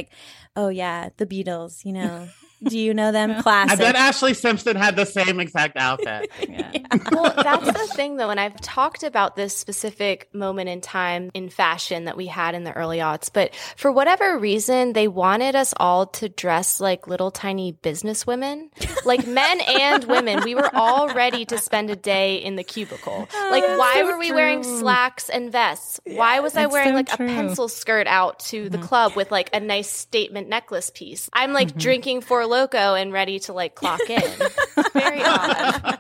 oh yeah, the Beatles, Do you know them? Classic. I bet Ashley Simpson had the same exact outfit. Yeah. Well, that's the thing, though. And I've talked about this specific moment in time in fashion that we had in the early aughts. But for whatever reason, they wanted us all to dress like little tiny businesswomen, like men and women. We were all ready to spend a day in the cubicle. Like, why were we wearing slacks and vests? Why was I wearing like a pencil skirt out to the club with like a nice statement necklace piece? I'm like drinking for Loco and ready to like clock in. It's very odd.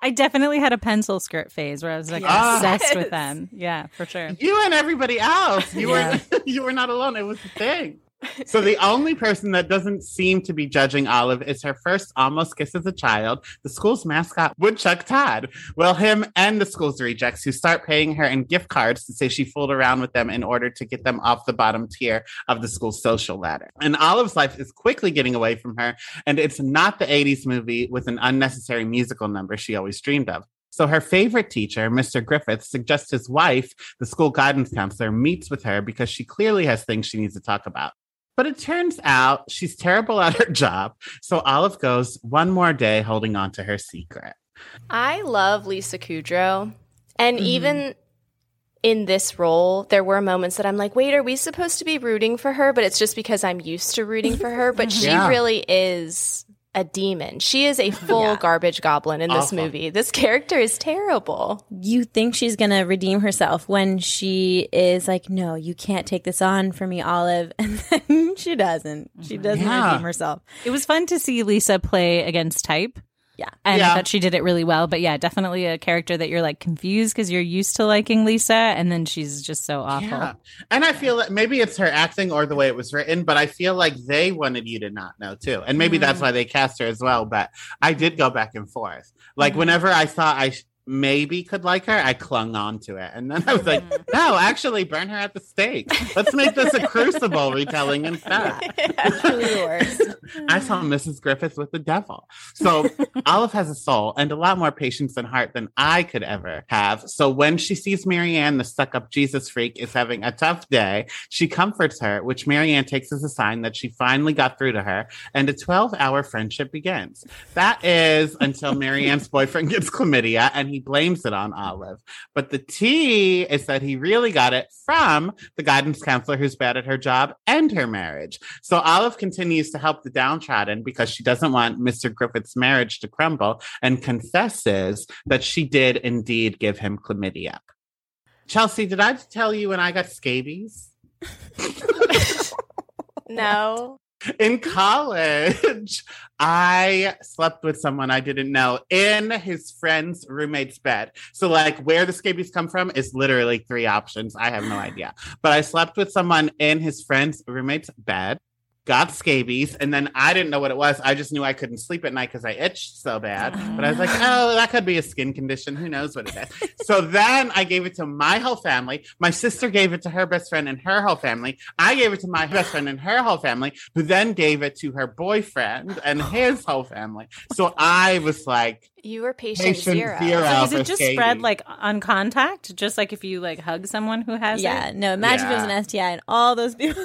I definitely had a pencil skirt phase where I was like obsessed with them. Yeah, for sure. You and everybody else. You were not alone. It was a thing. So the only person that doesn't seem to be judging Olive is her first almost kiss as a child, the school's mascot, Woodchuck Todd. Well, him and the school's rejects who start paying her in gift cards to say she fooled around with them in order to get them off the bottom tier of the school's social ladder. And Olive's life is quickly getting away from her, and it's not the 80s movie with an unnecessary musical number she always dreamed of. So her favorite teacher, Mr. Griffith, suggests his wife, the school guidance counselor, meets with her because she clearly has things she needs to talk about. But it turns out she's terrible at her job. So Olive goes one more day holding on to her secret. I love Lisa Kudrow. And even in this role, there were moments that I'm like, wait, are we supposed to be rooting for her? But it's just because I'm used to rooting for her. But she really is a demon. She is a full garbage goblin in this movie. This character is terrible. You think she's going to redeem herself when she is like, no, you can't take this on for me, Olive. And then she doesn't. She doesn't redeem herself. It was fun to see Lisa play against type. Yeah. And I thought she did it really well. But yeah, definitely a character that you're like confused because you're used to liking Lisa. And then she's just so awful. Yeah. And I feel that maybe it's her acting or the way it was written, but I feel like they wanted you to not know too. And maybe that's why they cast her as well. But I did go back and forth. Like whenever I thought I maybe could like her, I clung on to it. And then I was like, no, actually burn her at the stake. Let's make this a Crucible retelling and stuff. I saw Mrs. Griffith with the devil. So Olive has a soul and a lot more patience and heart than I could ever have. So when she sees Marianne, the stuck-up Jesus freak, is having a tough day, she comforts her, which Marianne takes as a sign that she finally got through to her, and a 12-hour friendship begins. That is until Marianne's boyfriend gets chlamydia, and he blames it on Olive. But the tea is that he really got it from the guidance counselor who's bad at her job and her marriage. So Olive continues to help the downtrodden because she doesn't want Mr. Griffith's marriage to crumble and confesses that she did indeed give him chlamydia. Chelsea, did I tell you when I got scabies? No. In college, I slept with someone I didn't know in his friend's roommate's bed. So, like, where the scabies come from is literally three options. I have no idea. But I slept with someone in his friend's roommate's bed, got scabies, and then I didn't know what it was. I just knew I couldn't sleep at night because I itched so bad. But I was like, oh, that could be a skin condition. Who knows what it is? So then I gave it to my whole family. My sister gave it to her best friend and her whole family. I gave it to my best friend and her whole family, who then gave it to her boyfriend and his whole family. So I was like, you were patient zero. So does it just spread like on contact? Just like if you like hug someone who has it? Yeah, no, imagine it was an STI and all those people.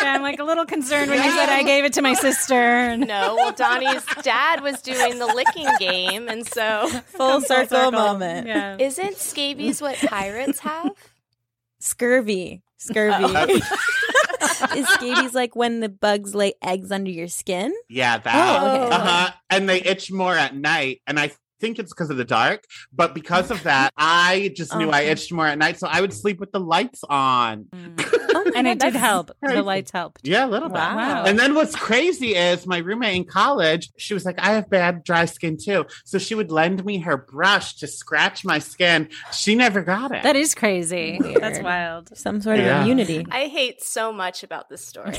I'm like a little concerned when you said I gave it to my sister. No, well, Donnie's dad was doing the licking game. And so full circle moment. Yeah. Isn't scabies what pirates have? Scurvy. Oh. Is scabies like when the bugs lay eggs under your skin? Yeah, that. Oh, okay. And they itch more at night. And I think it's because of the dark. But because of that, I just knew I itched more at night. So I would sleep with the lights on. And it did help. The lights helped. Yeah, a little bit. Wow. And then what's crazy is my roommate in college, she was like, I have bad dry skin too. So she would lend me her brush to scratch my skin. She never got it. That is crazy. Weird. That's wild. Some sort of immunity. I hate so much about this story.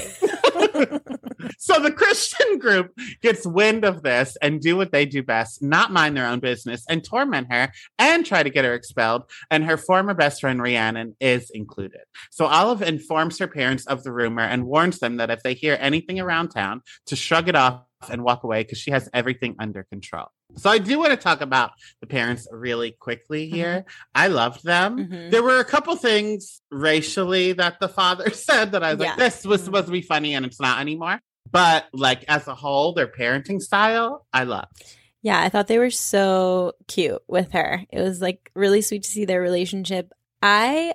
So the Christian group gets wind of this and do what they do best, not mind their own business, and torment her and try to get her expelled. And her former best friend, Rhiannon, is included. So Olive informs her parents of the rumor and warns them that if they hear anything around town, to shrug it off and walk away because she has everything under control. So I do want to talk about the parents really quickly here. I loved them. There were a couple things racially that the father said that I was like, this was supposed to be funny and it's not anymore. But like as a whole, their parenting style, I loved. Yeah, I thought they were so cute with her. It was like really sweet to see their relationship. I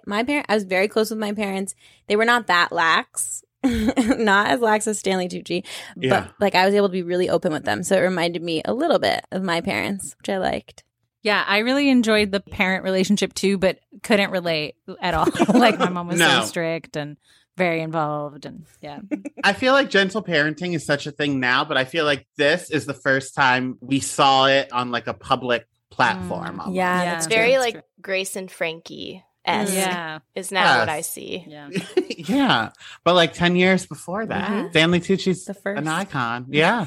was very close with my parents. They were not that lax, not as lax as Stanley Tucci, but like I was able to be really open with them. So it reminded me a little bit of my parents, which I liked. Yeah, I really enjoyed the parent relationship too, but couldn't relate at all. Like my mom was so strict and very involved, and I feel like gentle parenting is such a thing now, but I feel like this is the first time we saw it on like a public platform. Yeah, it's very like true. Grace and Frankie-esque is now what I see. Yeah. Yeah, but like 10 years before that, Stanley Tucci's the first. An icon. Yeah.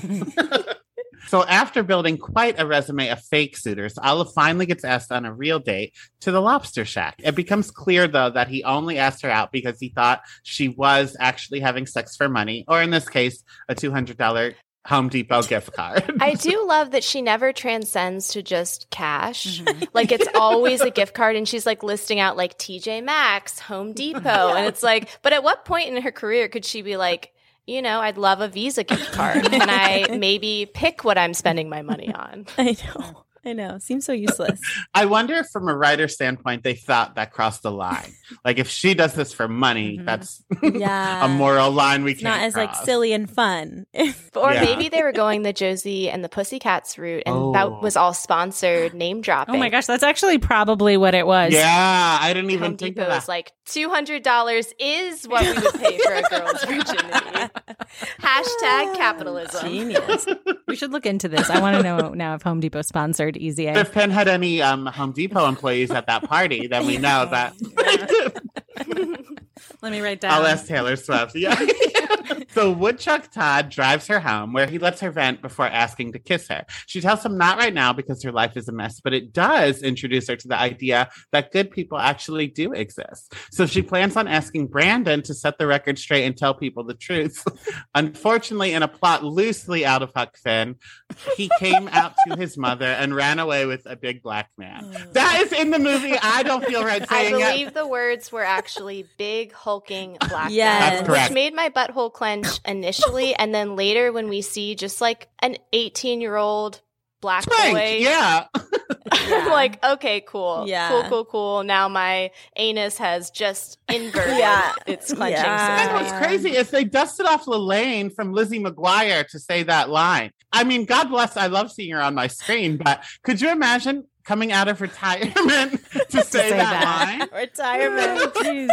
So after building quite a resume of fake suitors, Olive finally gets asked on a real date to the Lobster Shack. It becomes clear, though, that he only asked her out because he thought she was actually having sex for money, or in this case, a $200 Home Depot gift card. I do love that she never transcends to just cash. Mm-hmm. Like it's always a gift card, and she's like listing out like TJ Maxx, Home Depot. And it's like, but at what point in her career could she be like, you know, I'd love a Visa gift card. Can I maybe pick what I'm spending my money on? I know. Seems so useless. I wonder if from a writer's standpoint, they thought that crossed the line. Like if she does this for money, that's a moral line we can't cross. Not as like silly and fun. Or maybe they were going the Josie and the Pussycats route, and that was all sponsored name dropping. Oh my gosh, that's actually probably what it was. Yeah, I didn't even think of that. Home Depot was like $200 is what we would pay for a girl's virginity. Hashtag capitalism. Genius. We should look into this. I want to know now if Home Depot sponsored Easy A. If Penn had any Home Depot employees at that party, then we know that. Let me write down. I'll ask Taylor Swift. Yeah. So Woodchuck Todd drives her home, where he lets her vent before asking to kiss her. She tells him not right now because her life is a mess, but it does introduce her to the idea that good people actually do exist. So she plans on asking Brandon to set the record straight and tell people the truth. Unfortunately, in a plot loosely out of Huck Finn, he came out to his mother and ran away with a big black man. That is in the movie. I don't feel right saying it. I believe the words were actually big hulking black man, which made my butthole clench initially, and then later when we see just like an 18-year-old black boy, I'm like, okay, cool, cool. Now my anus has just inverted. It's clenching. So what's crazy is they dusted off Lelaine from Lizzie McGuire to say that line. I mean, God bless. I love seeing her on my screen, but could you imagine coming out of retirement to say that line? Retirement, jeez.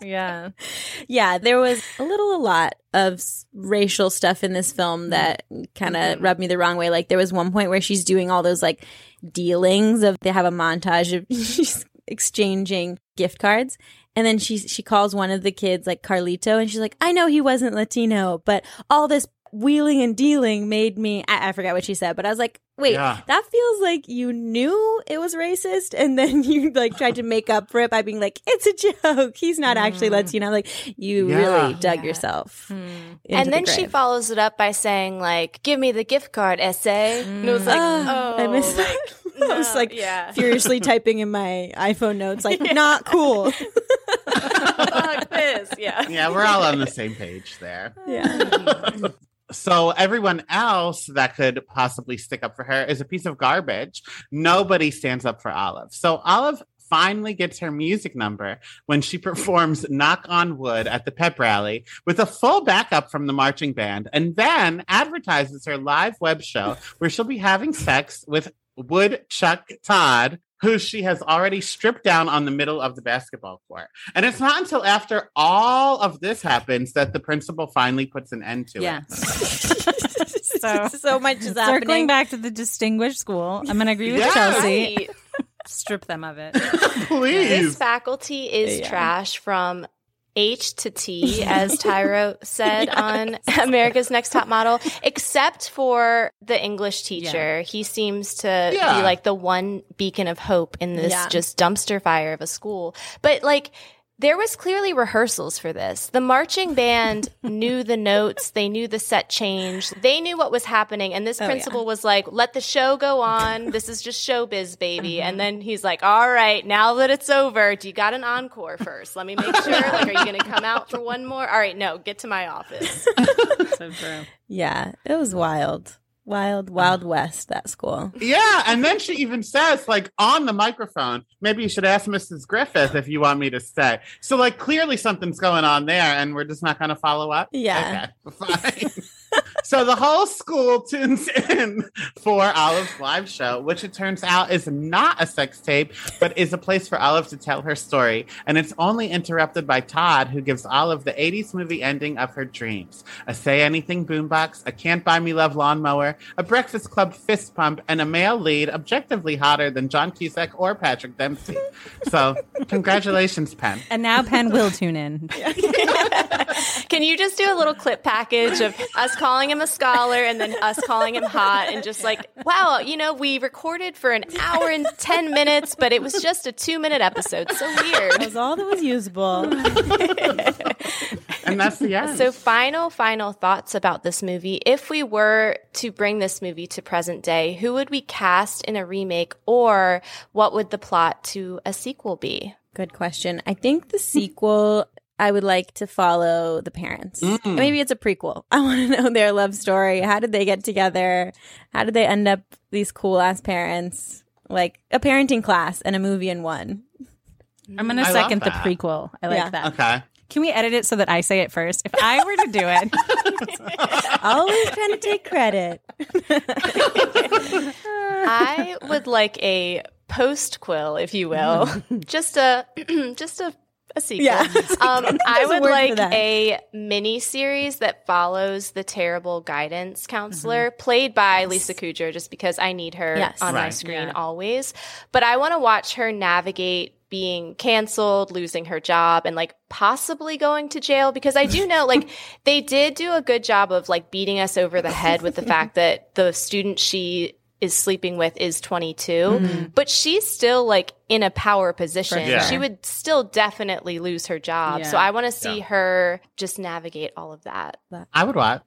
Yeah, there was a lot of racial stuff in this film that kind of rubbed me the wrong way. Like there was one point where she's doing all those like dealings of, they have a montage of she's exchanging gift cards, and then she calls one of the kids like Carlito, and she's like, I know he wasn't Latino, but all this wheeling and dealing made me, I forgot what she said, but I was like, wait, that feels like you knew it was racist, and then you like tried to make up for it by being like, it's a joke, he's not actually Latino. Like you really dug yourself and then she follows it up by saying like, give me the gift card, essay. And it was like, I missed that. No, I was like furiously typing in my iPhone notes, like, not cool. Fuck this. Yeah, we're all on the same page there. Yeah. So everyone else that could possibly stick up for her is a piece of garbage. Nobody stands up for Olive. So Olive finally gets her music number when she performs Knock on Wood at the pep rally with a full backup from the marching band, and then advertises her live web show where she'll be having sex with Woodchuck Todd, who she has already stripped down on the middle of the basketball court. And it's not until after all of this happens that the principal finally puts an end to it. So much is happening. Circling back to the distinguished school, I'm going to agree with Chelsea. Right. Strip them of it. Please. This faculty is trash from H to T, as Tyra said on America's Next Top Model, except for the English teacher. He seems to be like the one beacon of hope in this just dumpster fire of a school. But like, There was clearly rehearsals for this. The marching band knew the notes. They knew the set change. They knew what was happening. And this principal was like, let the show go on. This is just showbiz, baby. Mm-hmm. And then he's like, all right, now that it's over, do you got an encore first? Let me make sure. Like, are you going to come out for one more? All right, no, get to my office. So true. Yeah, it was wild. Wild West, that school. Yeah, and then she even says, like, on the microphone, maybe you should ask Mrs. Griffith if you want me to stay. So, like, clearly something's going on there, and we're just not going to follow up? Yeah. Okay, fine. So the whole school tunes in for Olive's live show, which it turns out is not a sex tape, but is a place for Olive to tell her story. And it's only interrupted by Todd, who gives Olive the 80s movie ending of her dreams. A Say Anything boombox, a Can't Buy Me Love lawnmower, a Breakfast Club fist pump, and a male lead objectively hotter than John Cusack or Patrick Dempsey. So congratulations, Penn. And now Penn will tune in. Can you just do a little clip package of us calling him a scholar and then us calling him hot and just like, wow, you know, we recorded for an hour and 10 minutes, but it was just a 2-minute episode. So weird. That was all that was usable. And that's the end. So final thoughts about this movie. If we were to bring this movie to present day, who would we cast in a remake, or what would the plot to a sequel be? Good question. I think the sequel... I would like to follow the parents. Mm. Maybe it's a prequel. I want to know their love story. How did they get together? How did they end up these cool-ass parents? Like a parenting class and a movie in one. I'm going to second the prequel. I like that. Okay. Can we edit it so that I say it first? If I were to do it. Always trying to take credit. I would like a post-quill, if you will. A sequel. Yeah. I would like a mini series that follows the terrible guidance counselor, mm-hmm. played by Lisa Kudrow, just because I need her on my screen always. But I want to watch her navigate being canceled, losing her job, and like possibly going to jail, because I do know, like, they did do a good job of like beating us over the head with the fact that the student she is sleeping with is 22, mm-hmm. but she's still like in a power position. Sure. She would still definitely lose her job. Yeah. So I want to see her just navigate all of that. I would watch.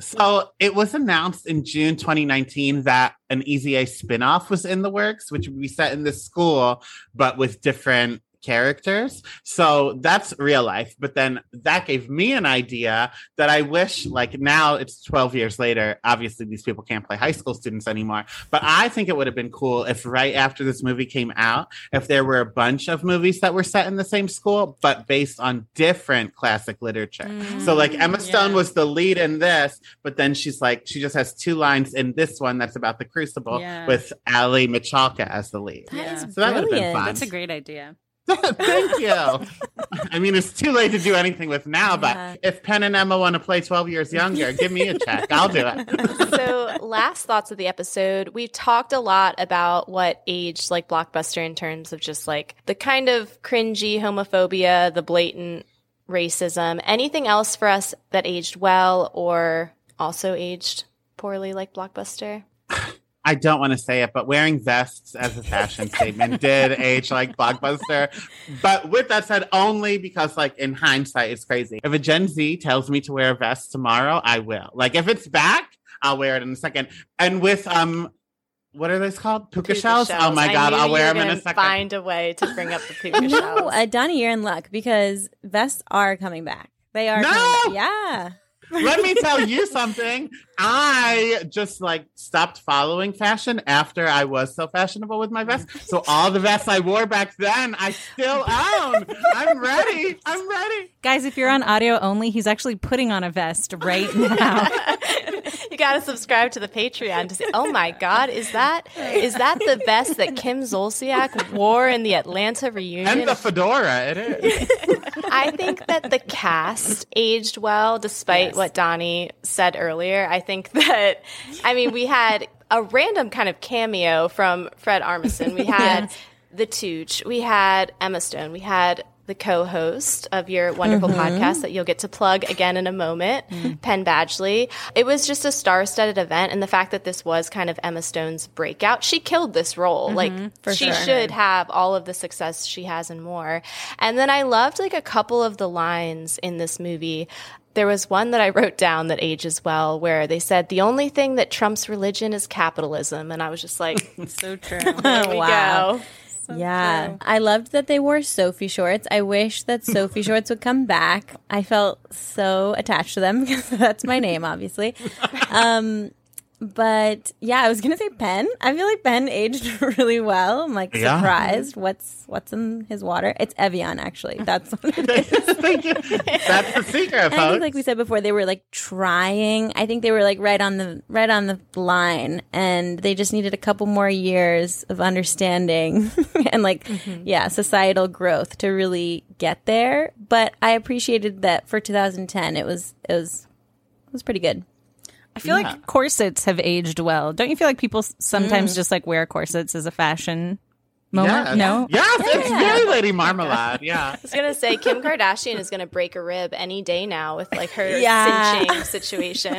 So it was announced in June 2019 that an Easy A spinoff was in the works, which would be set in this school, but with different characters. So that's real life. But then that gave me an idea that I wish, like, now it's 12 years later, obviously these people can't play high school students anymore, but I think it would have been cool if right after this movie came out, if there were a bunch of movies that were set in the same school but based on different classic literature. Mm-hmm. So like Emma Stone was the lead in this, but then she's like, she just has two lines in this one that's about The Crucible with Ali Michalka as the lead. So that would have been fun. That's a great idea. Thank you. I mean, it's too late to do anything with now, but if Penn and Emma want to play 12 years younger, give me a check. I'll do it. So last thoughts of the episode. We've talked a lot about what aged like Blockbuster in terms of just like the kind of cringy homophobia, the blatant racism. Anything else for us that aged well or also aged poorly like Blockbuster? I don't want to say it, but wearing vests as a fashion statement did age like Blockbuster. But with that said, only because, like, in hindsight, it's crazy. If a Gen Z tells me to wear a vest tomorrow, I will. Like, if it's back, I'll wear it in a second. And with what are those called? Puka shells? Oh my God, I'll wear them in a second. Find a way to bring up the puka shells. No, Donnie, you're in luck because vests are coming back. They are. No. Yeah. Let me tell you something. I just like stopped following fashion after I was so fashionable with my vest. So all the vests I wore back then, I still own. I'm ready. Guys, if you're on audio only, he's actually putting on a vest right now. You got to subscribe to the Patreon to see, oh my God, is that the vest that Kim Zolciak wore in the Atlanta reunion? And the fedora, it is. I think that the cast aged well, despite what Donnie said earlier. I think that, I mean, we had a random kind of cameo from Fred Armisen. We had the Tooch. We had Emma Stone. We had the co-host of your wonderful podcast that you'll get to plug again in a moment, Penn Badgley. It was just a star-studded event, and the fact that this was kind of Emma Stone's breakout, she killed this role. She should have all of the success she has and more. And then I loved like a couple of the lines in this movie. There was one that I wrote down that ages well where they said, the only thing that trumps religion is capitalism. And I was just like, so true. There we go. So true. I loved that they wore Sophie shorts. I wish that Sophie shorts would come back. I felt so attached to them because that's my name, obviously. But yeah, I was going to say Penn. I feel like Penn aged really well. I'm like surprised. What's in his water? It's Evian, actually. That's what it is. Thank you. That's the secret, folks. I think, like we said before, they were like trying. I think they were like right on the line, and they just needed a couple more years of understanding and like societal growth to really get there. But I appreciated that for 2010, it was pretty good. I feel like corsets have aged well. Don't you feel like people sometimes just like wear corsets as a fashion moment? Yes. No? Yes, it's very Lady Marmalade. Yeah. I was going to say, Kim Kardashian is going to break a rib any day now with like her cinching situation.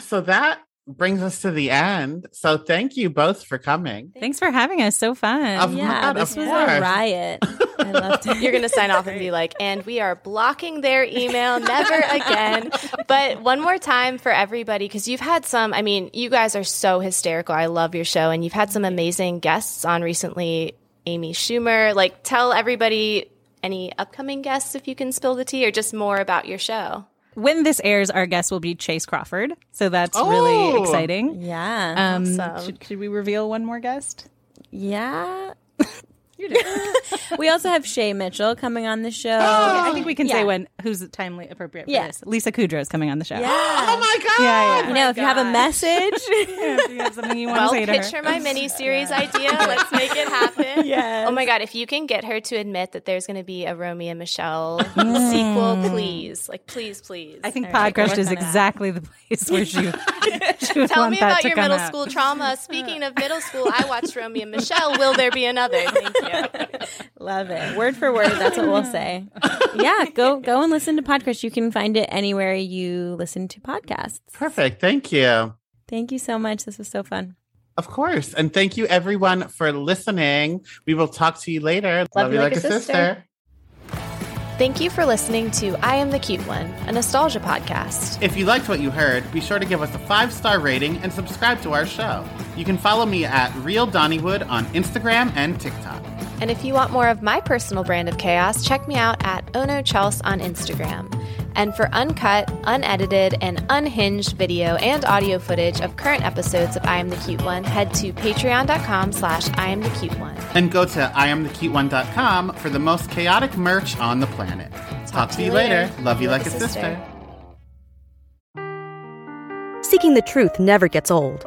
So that brings us to the end. So thank you both for coming. Thanks for having us. So fun. This was a riot. I loved it. You're going to sign off and be like, and we are blocking their email never again. But one more time for everybody, because you've had some, I mean, you guys are so hysterical. I love your show. And you've had some amazing guests on recently, Amy Schumer. Like, tell everybody any upcoming guests, if you can spill the tea, or just more about your show. When this airs, our guest will be Chase Crawford. So that's really exciting. Yeah. Awesome. Should we reveal one more guest? Yeah. We also have Shay Mitchell coming on the show. I think we can say who's timely appropriate for this. Lisa Kudrow is coming on the show. Yeah. Oh my God. Yeah. You know, if you have a message, if you have something you want to say to her. Well, picture my miniseries idea. Let's make it happen. Yes. Oh my God. If you can get her to admit that there's going to be a Romeo and Michelle sequel, please. Like, please. I think Podcrush is exactly the place where she would tell me about your middle school trauma. Speaking of middle school, I watched Romeo and Michelle. Will there be another? Thank you. Love it. Word for word, that's what we'll say. Yeah, go and listen to Podcrush. You can find it anywhere you listen to podcasts. Perfect. Thank you. Thank you so much. This was so fun. Of course. And thank you, everyone, for listening. We will talk to you later. Love you like a sister. Thank you for listening to I Am The Cute One, a nostalgia podcast. If you liked what you heard, be sure to give us a 5-star rating and subscribe to our show. You can follow me at Real Donnywood on Instagram and TikTok. And if you want more of my personal brand of chaos, check me out at OnoChels on Instagram. And for uncut, unedited, and unhinged video and audio footage of current episodes of I Am The Cute One, head to patreon.com/IamTheCuteOne. And go to IamTheCuteOne.com for the most chaotic merch on the planet. Talk to you later. Love you like a sister. Seeking the truth never gets old.